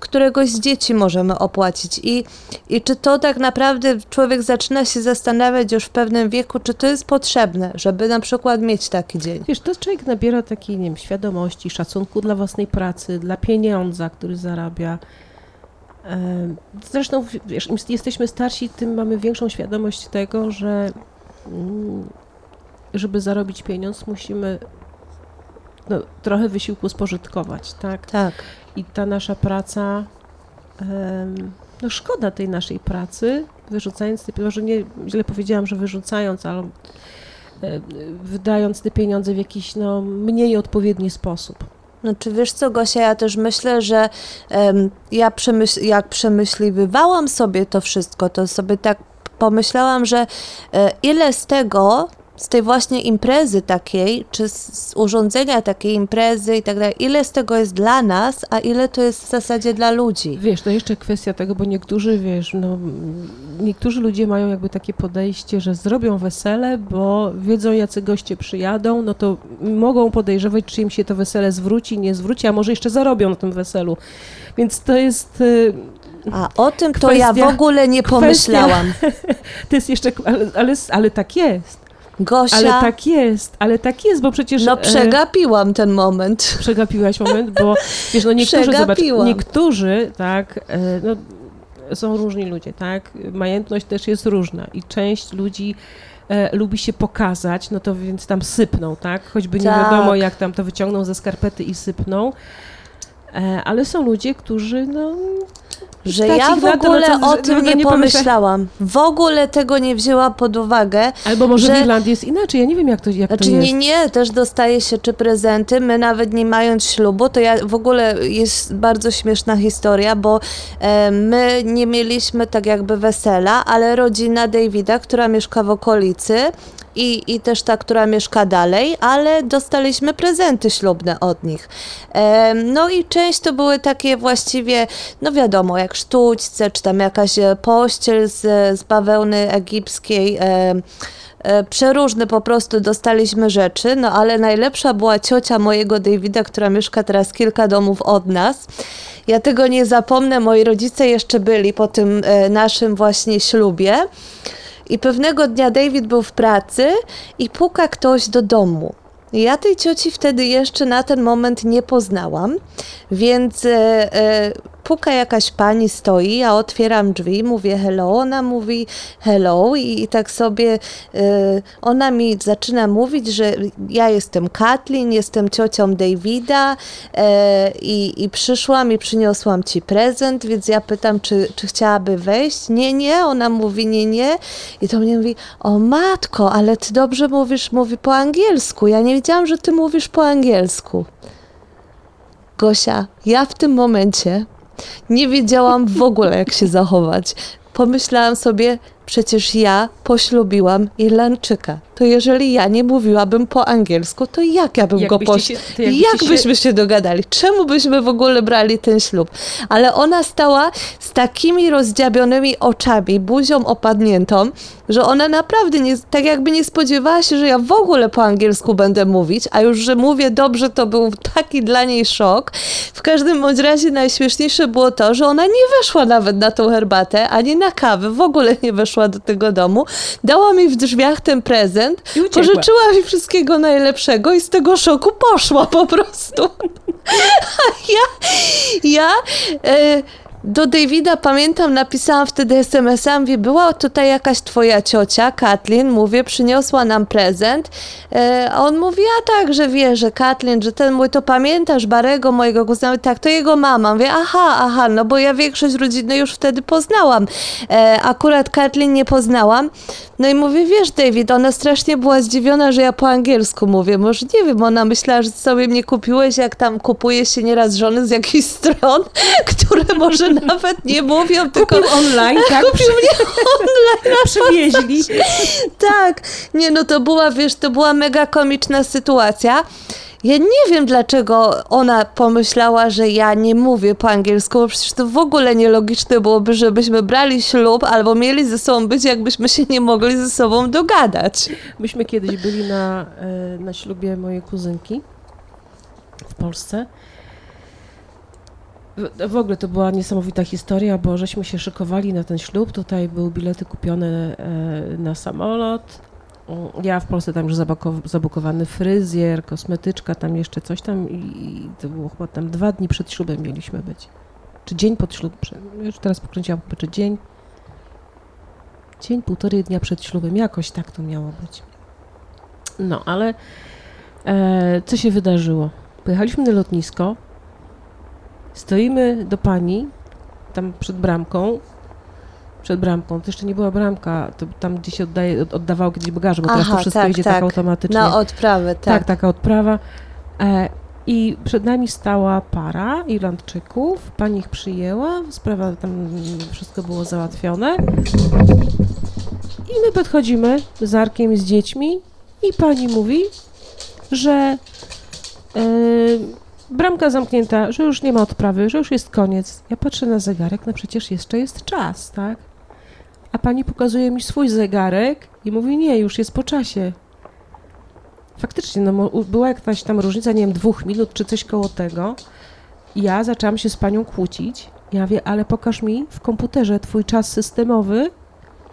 któregoś z dzieci możemy opłacić. I, i czy to tak naprawdę człowiek zaczyna się zastanawiać już w pewnym wieku, czy to jest potrzebne, żeby na przykład mieć taki dzień. Wiesz, to człowiek nabiera takiej, nie wiem, świadomości, szacunku dla własnej pracy, dla pieniądza, który zarabia. Zresztą, wiesz, im jesteśmy starsi, tym mamy większą świadomość tego, że żeby zarobić pieniądz, musimy no, trochę wysiłku spożytkować, tak? Tak. I ta nasza praca, no szkoda tej naszej pracy, wyrzucając te pieniądze, może nie, źle powiedziałam, że wyrzucając, ale wydając te pieniądze w jakiś no, mniej odpowiedni sposób. No czy wiesz co, Gosia, ja też myślę, że um, ja przemyśl, jak przemyśliwywałam sobie to wszystko, to sobie tak pomyślałam, że e, ile z tego, z tej właśnie imprezy takiej, czy z, z urządzenia takiej imprezy i tak dalej, ile z tego jest dla nas, a ile to jest w zasadzie dla ludzi. Wiesz, to jeszcze kwestia tego, bo niektórzy, wiesz, no, niektórzy ludzie mają jakby takie podejście, że zrobią wesele, bo wiedzą, jacy goście przyjadą, no to mogą podejrzewać, czy im się to wesele zwróci, nie zwróci, a może jeszcze zarobią na tym weselu. Więc to jest... Y- A o tym kwestia, to ja w ogóle nie pomyślałam. Kwestia, to jest jeszcze... Ale, ale, ale tak jest. Gosia. Ale tak jest, ale tak jest, bo przecież... No przegapiłam ten moment. Przegapiłaś moment, bo wiesz, no niektórzy, zobacz, niektórzy, tak, no są różni ludzie, tak, majętność też jest różna i część ludzi e, lubi się pokazać, no to więc tam sypną, tak, choćby nie tak. wiadomo jak tam to wyciągną ze skarpety i sypną, e, ale są ludzie, którzy, no... Że Stać ja w ogóle to, co, o tym nie, nie pomyślałam. W ogóle tego nie wzięła pod uwagę. Albo może że... w Irlandii jest inaczej, ja nie wiem jak to, jak znaczy, to jest. Nie, nie, też dostaje się czy prezenty, my nawet nie mając ślubu, to ja w ogóle jest bardzo śmieszna historia, bo e, my nie mieliśmy tak jakby wesela, ale rodzina Davida, która mieszka w okolicy i, i też ta, która mieszka dalej, ale dostaliśmy prezenty ślubne od nich. E, no i część to były takie właściwie, no wiadomo, jak sztućce, czy tam jakaś pościel z, z bawełny egipskiej, e, e, przeróżne po prostu dostaliśmy rzeczy, no ale najlepsza była ciocia mojego Davida, która mieszka teraz kilka domów od nas. Ja tego nie zapomnę, moi rodzice jeszcze byli po tym e, naszym właśnie ślubie. I pewnego dnia David był w pracy i puka ktoś do domu. Ja tej cioci wtedy jeszcze na ten moment nie poznałam, więc e, e, puka jakaś pani stoi, ja otwieram drzwi, mówię hello, ona mówi hello i, i tak sobie e, ona mi zaczyna mówić, że ja jestem Kathleen, jestem ciocią Davida e, i, i przyszłam i przyniosłam ci prezent, więc ja pytam, czy, czy chciałaby wejść? Nie, nie, ona mówi nie, nie i to mnie mówi, o matko, ale ty dobrze mówisz, mówi po angielsku, ja nie wiedziałam, że ty mówisz po angielsku. Gosia, ja w tym momencie nie wiedziałam w ogóle, jak się zachować. Pomyślałam sobie, przecież ja poślubiłam Irlandczyka. To jeżeli ja nie mówiłabym po angielsku, to jak ja bym jak go poślubiła? Jak się... byśmy się dogadali? Czemu byśmy w ogóle brali ten ślub? Ale ona stała z takimi rozdziabionymi oczami, buzią opadniętą, że ona naprawdę nie, tak jakby nie spodziewała się, że ja w ogóle po angielsku będę mówić, a już, że mówię dobrze, to był taki dla niej szok. W każdym bądź razie najśmieszniejsze było to, że ona nie weszła nawet na tą herbatę, ani na kawę, w ogóle nie weszła do tego domu, dała mi w drzwiach ten prezent, pożyczyła mi wszystkiego najlepszego i z tego szoku poszła po prostu. A ja, ja e, do Davida pamiętam, napisałam wtedy es em es a, mówię, była tutaj jakaś twoja ciocia, Kathleen, mówię, przyniosła nam prezent, e, a on mówi, a tak, że wie, że Kathleen, że ten mój, to pamiętasz Barego, mojego kuzyna, tak, to jego mama, mówię, aha, aha, no bo ja większość rodziny już wtedy poznałam, e, akurat Kathleen nie poznałam, no i mówię, wiesz David, ona strasznie była zdziwiona, że ja po angielsku mówię, może nie wiem, ona myślała, że sobie mnie kupiłeś, jak tam kupuje się nieraz żony z jakichś stron, które może nawet nie mówią, tylko... Kupił online, tak? Kupił mnie online. Przywieźli. Tak. Nie, no to była, wiesz, to była mega komiczna sytuacja. Ja nie wiem, dlaczego ona pomyślała, że ja nie mówię po angielsku, bo przecież to w ogóle nielogiczne byłoby, żebyśmy brali ślub albo mieli ze sobą być, jakbyśmy się nie mogli ze sobą dogadać. Myśmy kiedyś byli na, na ślubie mojej kuzynki w Polsce. W ogóle to była niesamowita historia, bo żeśmy się szykowali na ten ślub, tutaj były bilety kupione na samolot, ja w Polsce tam już zabukowany fryzjer, kosmetyczka, tam jeszcze coś tam i to było chyba tam dwa dni przed ślubem mieliśmy być, czy dzień pod ślub, już teraz pokręciłam chyba, czy dzień, dzień, półtorej dnia przed ślubem, jakoś tak to miało być. No, ale e, co się wydarzyło? Pojechaliśmy na lotnisko. Stoimy do pani, tam przed bramką, przed bramką, to jeszcze nie była bramka, to tam gdzieś oddaje, oddawało kiedyś bagaże, bo Aha, teraz to wszystko tak, idzie tak, tak automatycznie. Na odprawę, tak. Tak, taka odprawa. E, I przed nami stała para Irlandczyków, pani ich przyjęła, sprawa tam, wszystko było załatwione. I my podchodzimy z Arkiem, z dziećmi i pani mówi, że... E, bramka zamknięta, że już nie ma odprawy, że już jest koniec. Ja patrzę na zegarek, no przecież jeszcze jest czas, tak? A pani pokazuje mi swój zegarek i mówi, nie, już jest po czasie. Faktycznie, no była jakaś tam różnica, nie wiem, dwóch minut czy coś koło tego. Ja zaczęłam się z panią kłócić. Ja mówię, ale pokaż mi w komputerze twój czas systemowy,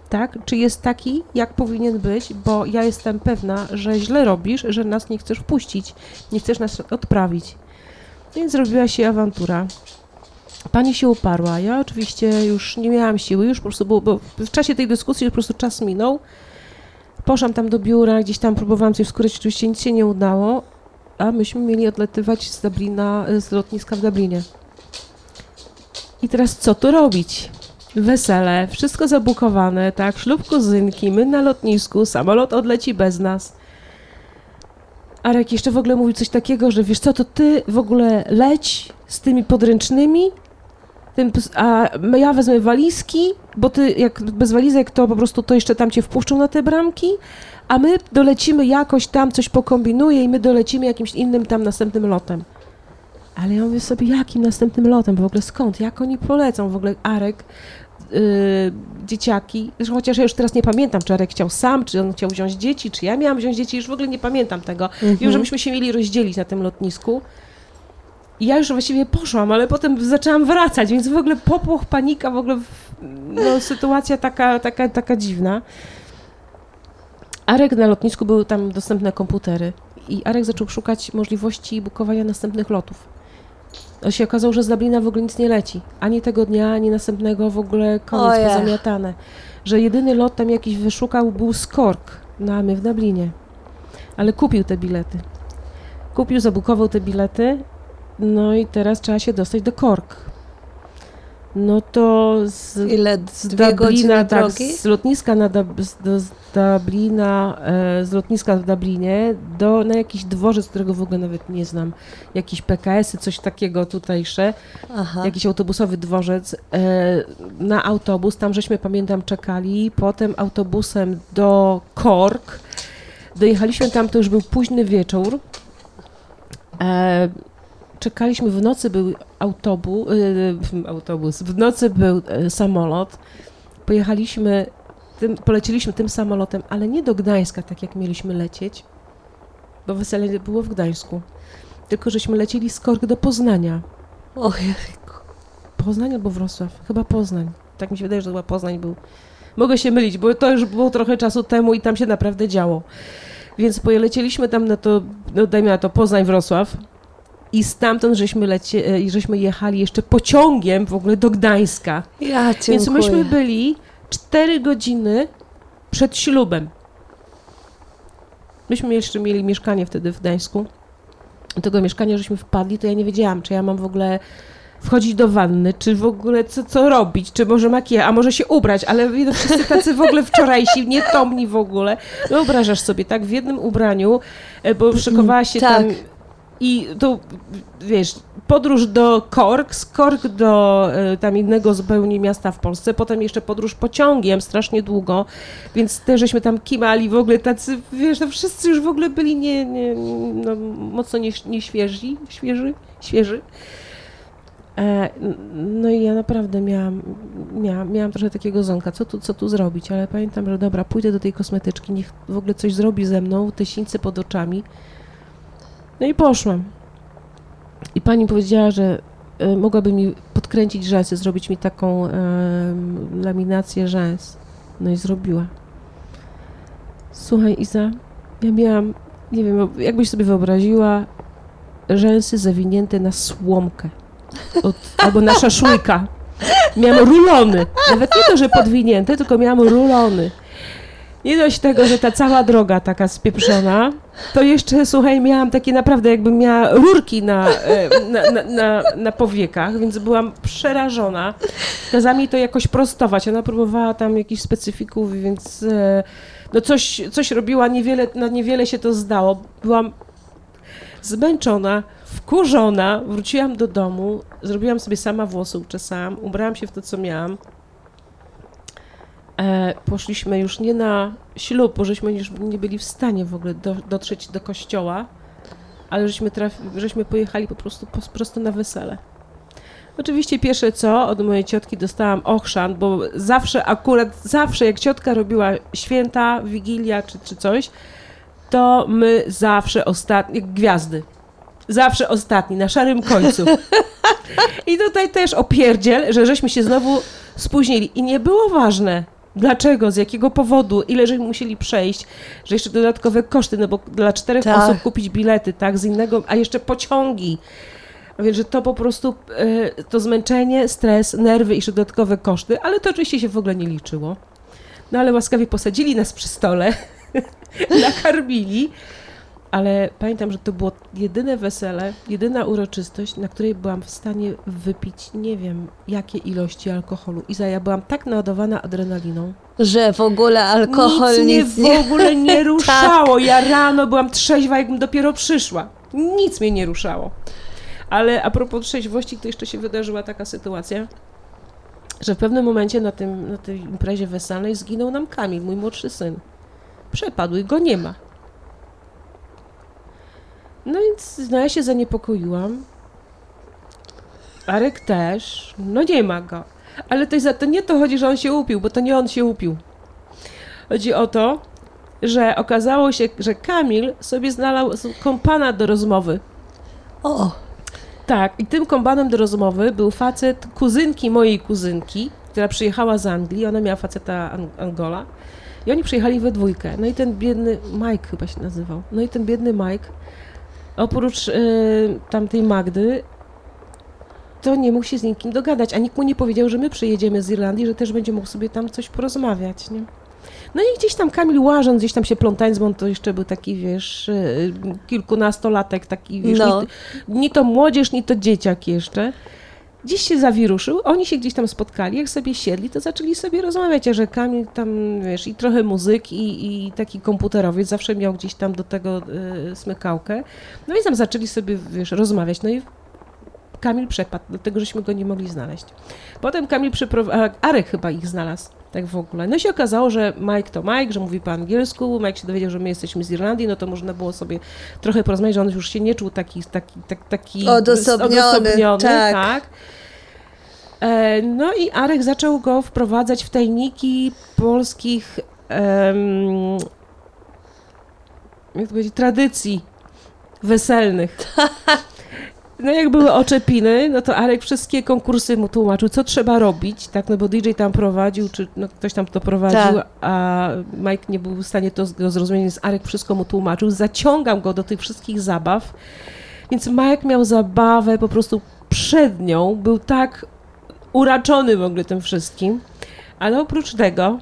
tak? Czy jest taki, jak powinien być, bo ja jestem pewna, że źle robisz, że nas nie chcesz wpuścić, nie chcesz nas odprawić. Więc zrobiła się awantura. Pani się uparła. Ja oczywiście już nie miałam siły, już po prostu było, bo w czasie tej dyskusji już po prostu czas minął. Poszłam tam do biura, gdzieś tam próbowałam coś wskórać, oczywiście nic się nie udało, a myśmy mieli odlatywać z Dublina, z lotniska w Dublinie. I teraz co tu robić? Wesele, wszystko zabukowane, tak? Ślub kuzynki, my na lotnisku, samolot odleci bez nas. Arek jeszcze w ogóle mówił coś takiego, że wiesz co, to ty w ogóle leć z tymi podręcznymi, tym, a ja wezmę walizki, bo ty jak bez walizek to po prostu to jeszcze tam cię wpuszczą na te bramki, a my dolecimy jakoś tam, coś pokombinuje i my dolecimy jakimś innym tam następnym lotem. Ale ja mówię sobie, jakim następnym lotem, bo w ogóle skąd, jak oni polecą, w ogóle Arek, yy, dzieciaki, chociaż ja już teraz nie pamiętam, czy Arek chciał sam, czy on chciał wziąć dzieci, czy ja miałam wziąć dzieci, już w ogóle nie pamiętam tego. Wiem, mm-hmm. że myśmy się mieli rozdzielić na tym lotnisku i ja już właściwie poszłam, ale potem zaczęłam wracać, więc w ogóle popłoch, panika, w ogóle no, sytuacja taka, taka, taka dziwna. Arek na lotnisku, były tam dostępne komputery i Arek zaczął szukać możliwości bukowania następnych lotów. To się okazało, że z Dublina w ogóle nic nie leci. Ani tego dnia, ani następnego, w ogóle koniec, Oje. pozamiatane. Że jedyny lot tam jakiś wyszukał był z Cork, no a my w Dublinie. Ale kupił te bilety. Kupił, zabukował te bilety, no i teraz trzeba się dostać do Cork. No to z, Ile, z Dublina, tak, z lotniska na Dub, z, do, z Dublina, e, z lotniska w Dublinie do, na jakiś dworzec, którego w ogóle nawet nie znam, jakieś P K S-y, coś takiego tutejsze, Aha. jakiś autobusowy dworzec, e, na autobus, tam żeśmy, pamiętam, czekali, potem autobusem do Cork, dojechaliśmy tam, to już był późny wieczór, e, czekaliśmy, w nocy był autobus, autobus, w nocy był samolot, pojechaliśmy, tym, poleciliśmy tym samolotem, ale nie do Gdańska, tak jak mieliśmy lecieć, bo wesele było w Gdańsku, tylko żeśmy lecieli z Cork do Poznania. Ojejku. Poznań albo Wrocław? Chyba Poznań. Tak mi się wydaje, że chyba Poznań był. Mogę się mylić, bo to już było trochę czasu temu i tam się naprawdę działo. Więc polecieliśmy tam na to, no dajmy na to Poznań, Wrocław, i stamtąd żeśmy, lecie, żeśmy jechali jeszcze pociągiem w ogóle do Gdańska. Ja dziękuję. Więc myśmy byli cztery godziny przed ślubem. Myśmy jeszcze mieli mieszkanie wtedy w Gdańsku. Do tego mieszkania żeśmy wpadli, to ja nie wiedziałam, czy ja mam w ogóle wchodzić do wanny, czy w ogóle co, co robić, czy może makijaż, a może się ubrać, ale no, wszyscy tacy w ogóle wczorajsi, nietomni w ogóle. No wyobrażasz sobie, tak, w jednym ubraniu, bo szykowała się tak. tam... I to, wiesz, podróż do Cork, z Cork do y, tam innego zupełnie miasta w Polsce, potem jeszcze podróż pociągiem strasznie długo, więc też żeśmy tam kimali w ogóle tacy, wiesz, no wszyscy już w ogóle byli nie, nie, no, mocno nie, nie świeżi, świeży, świeży. E, no i ja naprawdę miałam, miałam, miałam trochę takiego zonka, co tu, co tu zrobić, ale pamiętam, że dobra, pójdę do tej kosmetyczki, niech w ogóle coś zrobi ze mną, te sińce pod oczami. No i poszłam. I pani powiedziała, że y, mogłaby mi podkręcić rzęsy, zrobić mi taką y, laminację rzęs. No i zrobiła. Słuchaj, Iza, ja miałam, nie wiem, jakbyś sobie wyobraziła, rzęsy zawinięte na słomkę od, albo na szaszłyka. Miałam rulony. Nawet nie to, że podwinięte, tylko miałam rulony. Nie dość tego, że ta cała droga taka spieprzona, to jeszcze, słuchaj, miałam takie naprawdę, jakbym miała rurki na, na, na, na, na powiekach, więc byłam przerażona. Kazała mi to jakoś prostować. Ona próbowała tam jakichś specyfików, więc no coś, coś robiła, niewiele, na niewiele się to zdało. Byłam zmęczona, wkurzona, wróciłam do domu, zrobiłam sobie sama włosy, uczesałam, ubrałam się w to, co miałam. E, poszliśmy już nie na ślub, bo żeśmy już nie byli w stanie w ogóle do, dotrzeć do kościoła, ale żeśmy, trafi- żeśmy pojechali po prostu po, prosto na wesele. Oczywiście pierwsze co, od mojej ciotki dostałam ochrzan, bo zawsze akurat, zawsze jak ciotka robiła święta, wigilia czy, czy coś, to my zawsze ostatni, gwiazdy. Zawsze ostatni, na szarym końcu. I tutaj też opierdziel, że żeśmy się znowu spóźnili i nie było ważne, dlaczego, z jakiego powodu, ile żeśmy musieli przejść, że jeszcze dodatkowe koszty, no bo dla czterech tak. osób kupić bilety, tak, z innego, a jeszcze pociągi. Więc, że to po prostu, y, to zmęczenie, stres, nerwy i jeszcze dodatkowe koszty, ale to oczywiście się w ogóle nie liczyło. No ale łaskawie posadzili nas przy stole, nakarmili, ale pamiętam, że to było jedyne wesele, jedyna uroczystość, na której byłam w stanie wypić nie wiem jakie ilości alkoholu. Iza, ja byłam tak naładowana adrenaliną, że w ogóle alkohol nic, nic mnie nie... w ogóle nie ruszało. Tak. Ja rano byłam trzeźwa, jakbym dopiero przyszła. Nic mnie nie ruszało. Ale a propos trzeźwości, to jeszcze się wydarzyła taka sytuacja, że w pewnym momencie na, tym, na tej imprezie weselnej zginął nam Kamil, mój młodszy syn. Przepadł i go nie ma. No więc no ja się zaniepokoiłam. Arek też. No nie ma go. Ale to, to nie to chodzi, że on się upił, bo to nie on się upił. Chodzi o to, że okazało się, że Kamil sobie znalazł kompana do rozmowy. O! Tak, i tym kompanem do rozmowy był facet kuzynki mojej kuzynki, która przyjechała z Anglii, ona miała faceta Angola i oni przyjechali we dwójkę. No i ten biedny, Mike chyba się nazywał, no i ten biedny Mike, oprócz yy, tamtej Magdy, to nie mógł się z nikim dogadać, a nikt mu nie powiedział, że my przyjedziemy z Irlandii, że też będzie mógł sobie tam coś porozmawiać, nie? No i gdzieś tam Kamil łażąc, gdzieś tam się plątając, bo on to jeszcze był taki, wiesz, kilkunastolatek, taki, wiesz, no. ni, ni to młodzież, ni to dzieciak jeszcze. Gdzieś się zawiruszył, oni się gdzieś tam spotkali, jak sobie siedli, to zaczęli sobie rozmawiać, a że Kamil tam, wiesz, i trochę muzyk, i, i taki komputerowiec, zawsze miał gdzieś tam do tego y, smykałkę. No i tam zaczęli sobie, wiesz, rozmawiać, no i Kamil przepadł, dlatego żeśmy go nie mogli znaleźć. Potem Kamil przyprowadził, Arek chyba ich znalazł, tak w ogóle. No i się okazało, że Mike to Mike, że mówi po angielsku, Mike się dowiedział, że my jesteśmy z Irlandii, no to można było sobie trochę porozmawiać, że on już się nie czuł taki, taki, taki, taki odosobniony, odosobniony, tak. tak. E, no i Arek zaczął go wprowadzać w tajniki polskich, em, jak to powiedzieć, tradycji weselnych. No jak były oczepiny, no to Arek wszystkie konkursy mu tłumaczył, co trzeba robić, tak, no bo D J tam prowadził, czy no, ktoś tam to prowadził, tak. A Mike nie był w stanie to zrozumieć, więc Arek wszystko mu tłumaczył, zaciągał go do tych wszystkich zabaw, więc Mike miał zabawę po prostu przed nią, był tak uraczony w ogóle tym wszystkim, ale oprócz tego,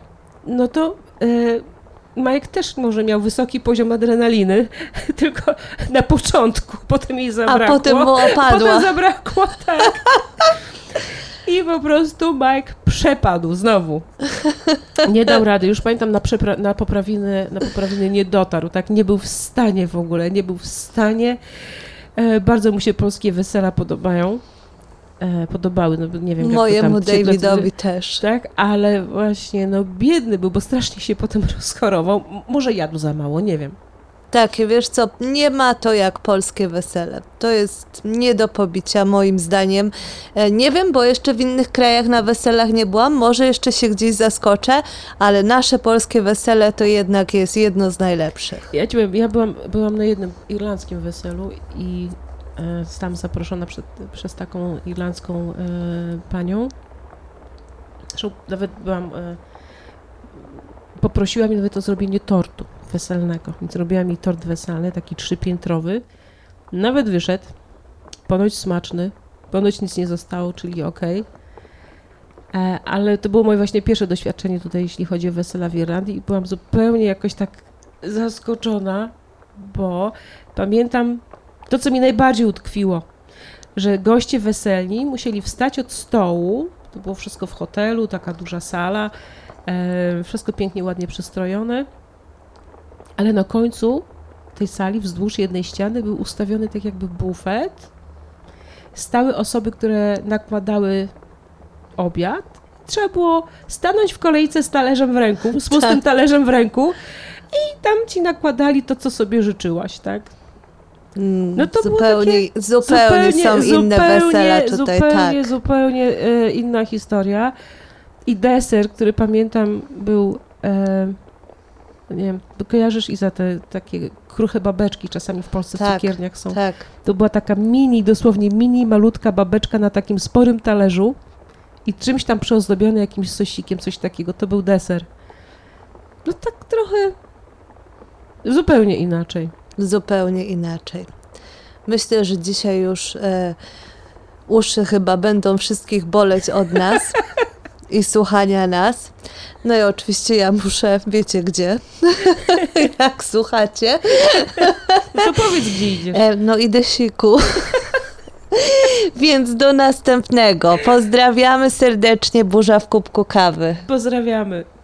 no to... Yy, Mike też może miał wysoki poziom adrenaliny, tylko na początku, potem jej zabrakło. A potem mu opadła. Potem zabrakło, tak. I po prostu Mike przepadł znowu. Nie dał rady, już pamiętam, na, przepra- na, poprawiny, na poprawiny nie dotarł, tak, nie był w stanie w ogóle, nie był w stanie. E, bardzo mu się polskie wesela podobają. podobały, no nie wiem, Mojemu jak to tam... Mojemu Davidowi też. Tak, ale właśnie, no biedny był, bo strasznie się potem rozchorował. Może jadł za mało, nie wiem. Tak, wiesz co, nie ma to jak polskie wesele. To jest nie do pobicia, moim zdaniem. Nie wiem, bo jeszcze w innych krajach na weselach nie byłam, może jeszcze się gdzieś zaskoczę, ale nasze polskie wesele to jednak jest jedno z najlepszych. Ja ci powiem, ja byłam, byłam na jednym irlandzkim weselu i tam zaproszona przed, przez taką irlandzką e, panią. Zresztą nawet byłam... E, poprosiła mnie nawet o zrobienie tortu weselnego. Więc zrobiła mi tort weselny, taki trzypiętrowy. Nawet wyszedł. Ponoć smaczny. Ponoć nic nie zostało, czyli okej. Okay. Ale to było moje właśnie pierwsze doświadczenie tutaj, jeśli chodzi o wesela w Irlandii. I byłam zupełnie jakoś tak zaskoczona, bo pamiętam... To, co mi najbardziej utkwiło, że goście weselni musieli wstać od stołu, to było wszystko w hotelu, taka duża sala, e, wszystko pięknie, ładnie przystrojone, ale na końcu tej sali wzdłuż jednej ściany był ustawiony tak jakby bufet, stały osoby, które nakładały obiad, trzeba było stanąć w kolejce z talerzem w ręku, z pustym talerzem w ręku i tam ci nakładali to, co sobie życzyłaś, tak? No to zupełnie, takie, zupełnie, zupełnie są inne zupełnie, wesela tutaj, zupełnie, tak. Zupełnie e, inna historia. I deser, który pamiętam był, e, nie wiem, kojarzysz, Iza, te takie kruche babeczki czasami w Polsce tak, w cukierniach są. Tak. To była taka mini, dosłownie mini, malutka babeczka na takim sporym talerzu i czymś tam przyozdobiony jakimś sosikiem, coś takiego. To był deser. No tak trochę zupełnie inaczej. Zupełnie inaczej. Myślę, że dzisiaj już e, uszy chyba będą wszystkich boleć od nas i słuchania nas. No i oczywiście ja muszę, wiecie gdzie, jak słuchacie, To powiedz, gdzie idziesz. E, no idę siku. Więc do następnego. Pozdrawiamy serdecznie Burza w Kubku Kawy. Pozdrawiamy.